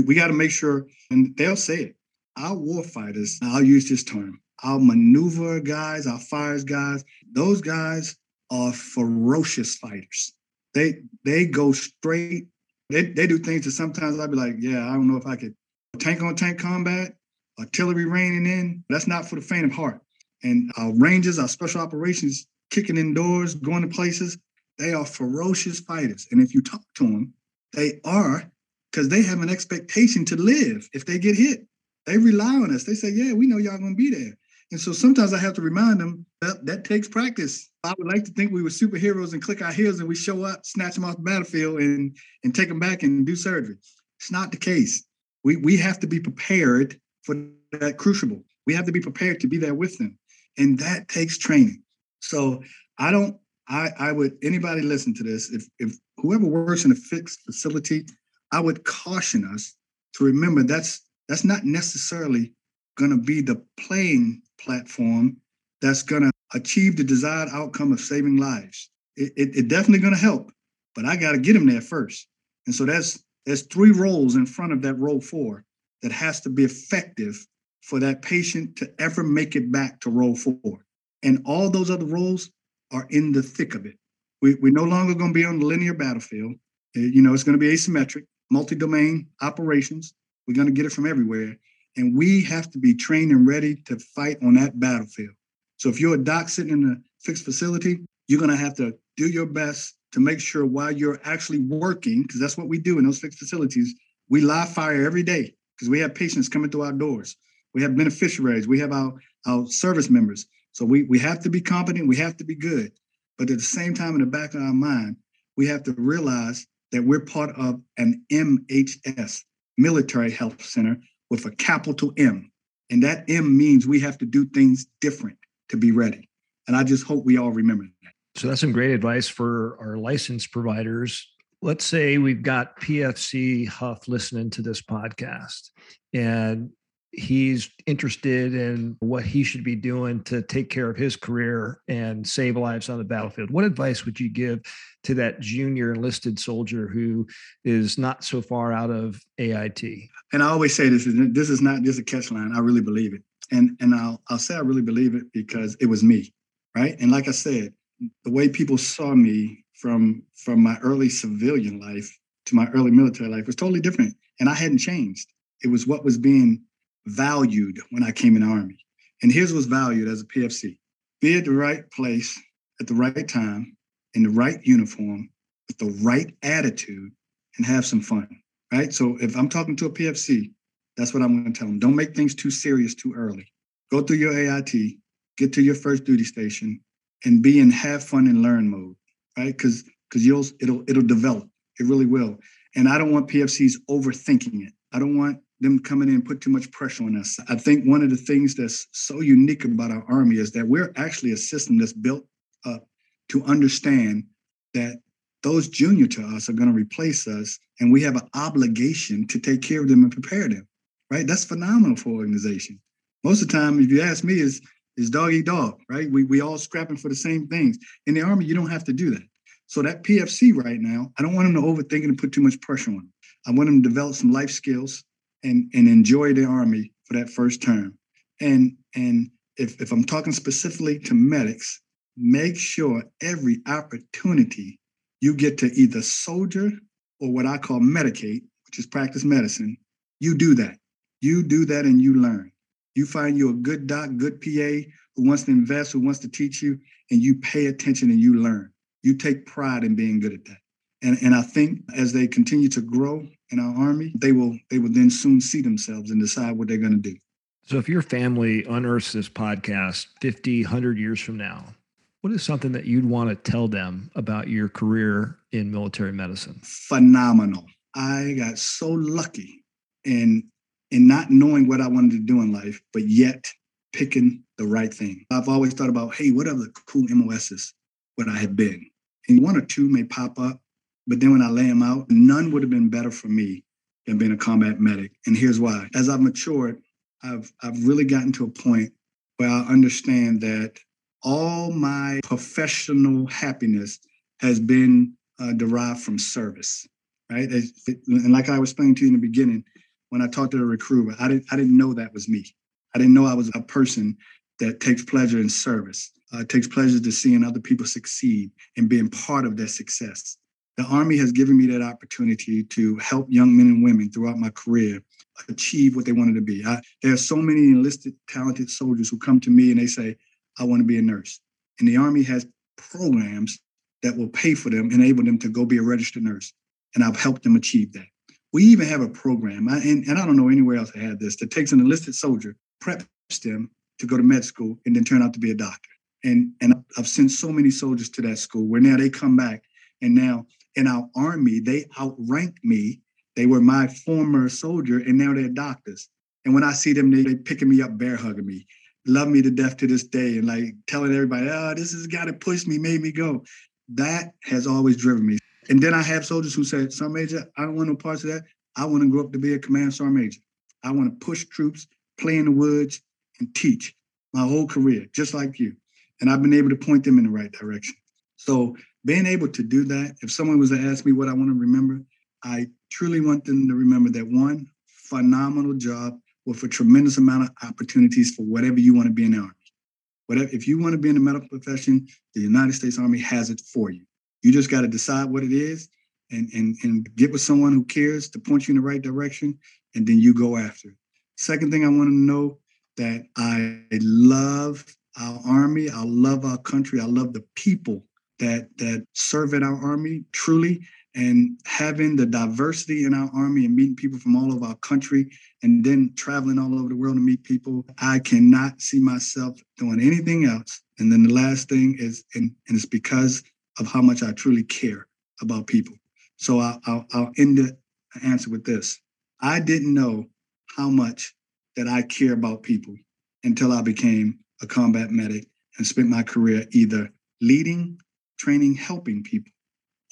We got to make sure, and they'll say it, our warfighters, I'll use this term, our maneuver guys, our fires guys, those guys are ferocious fighters. They go straight. They do things that sometimes I'd be like, yeah, I don't know if I could. Tank-on-tank combat, artillery raining in, that's not for the faint of heart. And our Rangers, our special operations, kicking in doors, going to places, they are ferocious fighters. And if you talk to them, they are, because they have an expectation to live if they get hit. They rely on us. They say, yeah, we know y'all going to be there. And so sometimes I have to remind them that takes practice. I would like to think we were superheroes and click our heels and we show up, snatch them off the battlefield and take them back and do surgery. It's not the case. We have to be prepared for that crucible. We have to be prepared to be there with them. And that takes training. So I would, anybody listen to this, if whoever works in a fixed facility, I would caution us to remember that's not necessarily going to be the playing platform that's going to achieve the desired outcome of saving lives. It definitely going to help, but I got to get them there first. And so there's three roles in front of that role four that has to be effective for that patient to ever make it back to role four. And all those other roles are in the thick of it. We're no longer going to be on the linear battlefield. You know, it's going to be asymmetric, multi-domain operations. We're going to get it from everywhere. And we have to be trained and ready to fight on that battlefield. So if you're a doc sitting in a fixed facility, you're going to have to do your best to make sure while you're actually working, because that's what we do in those fixed facilities, we live fire every day because we have patients coming through our doors. We have beneficiaries. We have our service members. So we have to be competent. We have to be good. But at the same time, in the back of our mind, we have to realize that we're part of an MHS, Military Health Center, with a capital M. And that M means we have to do things different to be ready. And I just hope we all remember that. So that's some great advice for our licensed providers. Let's say we've got PFC Huff listening to this podcast, and he's interested in what he should be doing to take care of his career and save lives on the battlefield. What advice would you give to that junior enlisted soldier who is not so far out of AIT? And I always say this is not just a catch line. I really believe it. And I'll say I really believe it because it was me, right? And like I said, the way people saw me from my early civilian life to my early military life was totally different. And I hadn't changed. It was what was being valued when I came in the Army. And here's what's valued as a PFC. Be at the right place at the right time in the right uniform with the right attitude and have some fun, right? So if I'm talking to a PFC, that's what I'm going to tell them. Don't make things too serious too early. Go through your AIT, get to your first duty station, and be in have fun and learn mode, right? Because it'll develop. It really will. And I don't want PFCs overthinking it. I don't want them coming in put too much pressure on us. I think one of the things that's so unique about our Army is that we're actually a system that's built up to understand that those junior to us are going to replace us, and we have an obligation to take care of them and prepare them, right? That's phenomenal for organization. Most of the time, if you ask me, is dog eat dog, right? We all scrapping for the same things. In the Army, you don't have to do that. So that PFC right now, I don't want them to overthink and put too much pressure on them. I want them to develop some life skills and enjoy the Army for that first term. And if I'm talking specifically to medics, make sure every opportunity you get to either soldier or what I call medicate, which is practice medicine, you do that. You do that and you learn. You find you a good doc, good PA who wants to invest, who wants to teach you, and you pay attention and you learn. You take pride in being good at that. And I think as they continue to grow in our Army, they will then soon see themselves and decide what they're going to do. So if your family unearths this podcast 50, 100 years from now, what is something that you'd want to tell them about your career in military medicine? Phenomenal. I got so lucky in not knowing what I wanted to do in life, but yet picking the right thing. I've always thought about, hey, what other cool MOSs would I have been? And one or two may pop up, but then when I lay them out, none would have been better for me than being a combat medic. And here's why. As I've matured, I've really gotten to a point where I understand that all my professional happiness has been derived from service, right? And like I was explaining to you in the beginning, when I talked to the recruiter, I didn't know that was me. I didn't know I was a person that takes pleasure in service, takes pleasure to seeing other people succeed and being part of their success. The Army has given me that opportunity to help young men and women throughout my career achieve what they wanted to be. There are so many enlisted, talented soldiers who come to me and they say, I want to be a nurse. And the Army has programs that will pay for them, enable them to go be a registered nurse. And I've helped them achieve that. We even have a program, and I don't know anywhere else that had this, that takes an enlisted soldier, preps them to go to med school, and then turn out to be a doctor. And I've sent so many soldiers to that school where now they come back, and now in our Army, they outrank me. They were my former soldier, and now they're doctors. And when I see them, they're picking me up, bear hugging me, love me to death to this day, and like telling everybody, oh, this is the guy that pushed me, made me go. That has always driven me. And then I have soldiers who said, Sergeant Major, I don't want no parts of that. I want to grow up to be a command sergeant major. I want to push troops, play in the woods, and teach my whole career, just like you. And I've been able to point them in the right direction. So being able to do that, if someone was to ask me what I want to remember, I truly want them to remember that one phenomenal job with a tremendous amount of opportunities for whatever you want to be in the Army. Whatever, if you want to be in the medical profession, the United States Army has it for you. You just got to decide what it is and get with someone who cares to point you in the right direction, and then you go after it. Second thing I want to know, that I love our Army, I love our country, I love the people that serve in our Army truly, and having the diversity in our Army and meeting people from all over our country and then traveling all over the world to meet people. I cannot see myself doing anything else. And then the last thing is, and it's because of how much I truly care about people. So I'll end the answer with this. I didn't know how much that I care about people until I became a combat medic and spent my career either leading, training, helping people,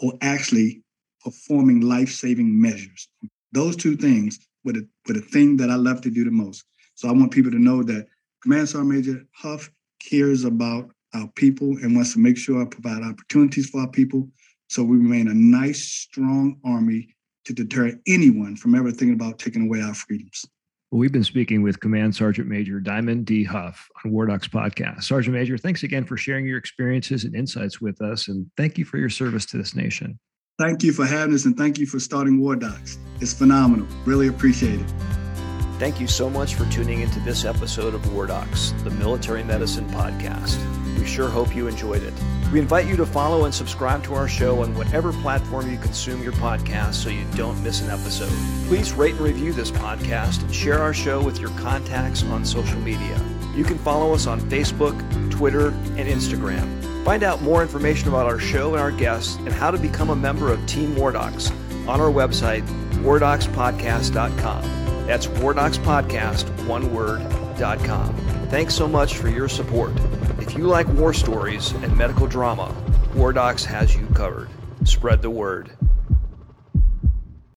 or actually performing life-saving measures. Those two things were the thing that I love to do the most. So I want people to know that Command Sergeant Major Huff cares about our people and wants to make sure I provide opportunities for our people so we remain a nice, strong Army to deter anyone from ever thinking about taking away our freedoms. Well, we've been speaking with Command Sergeant Major Diamond D. Huff on WarDocs Podcast. Sergeant Major, thanks again for sharing your experiences and insights with us, and thank you for your service to this nation. Thank you for having us, and thank you for starting WarDocs. It's phenomenal. Really appreciate it. Thank you so much for tuning into this episode of WarDocs, the Military Medicine Podcast. We sure hope you enjoyed it. We invite you to follow and subscribe to our show on whatever platform you consume your podcast so you don't miss an episode. Please rate and review this podcast and share our show with your contacts on social media. You can follow us on Facebook, Twitter, and Instagram. Find out more information about our show and our guests and how to become a member of Team WarDocs on our website, wardocspodcast.com. That's wardocspodcast.com. Thanks so much for your support. If you like war stories and medical drama, WarDocs has you covered. Spread the word.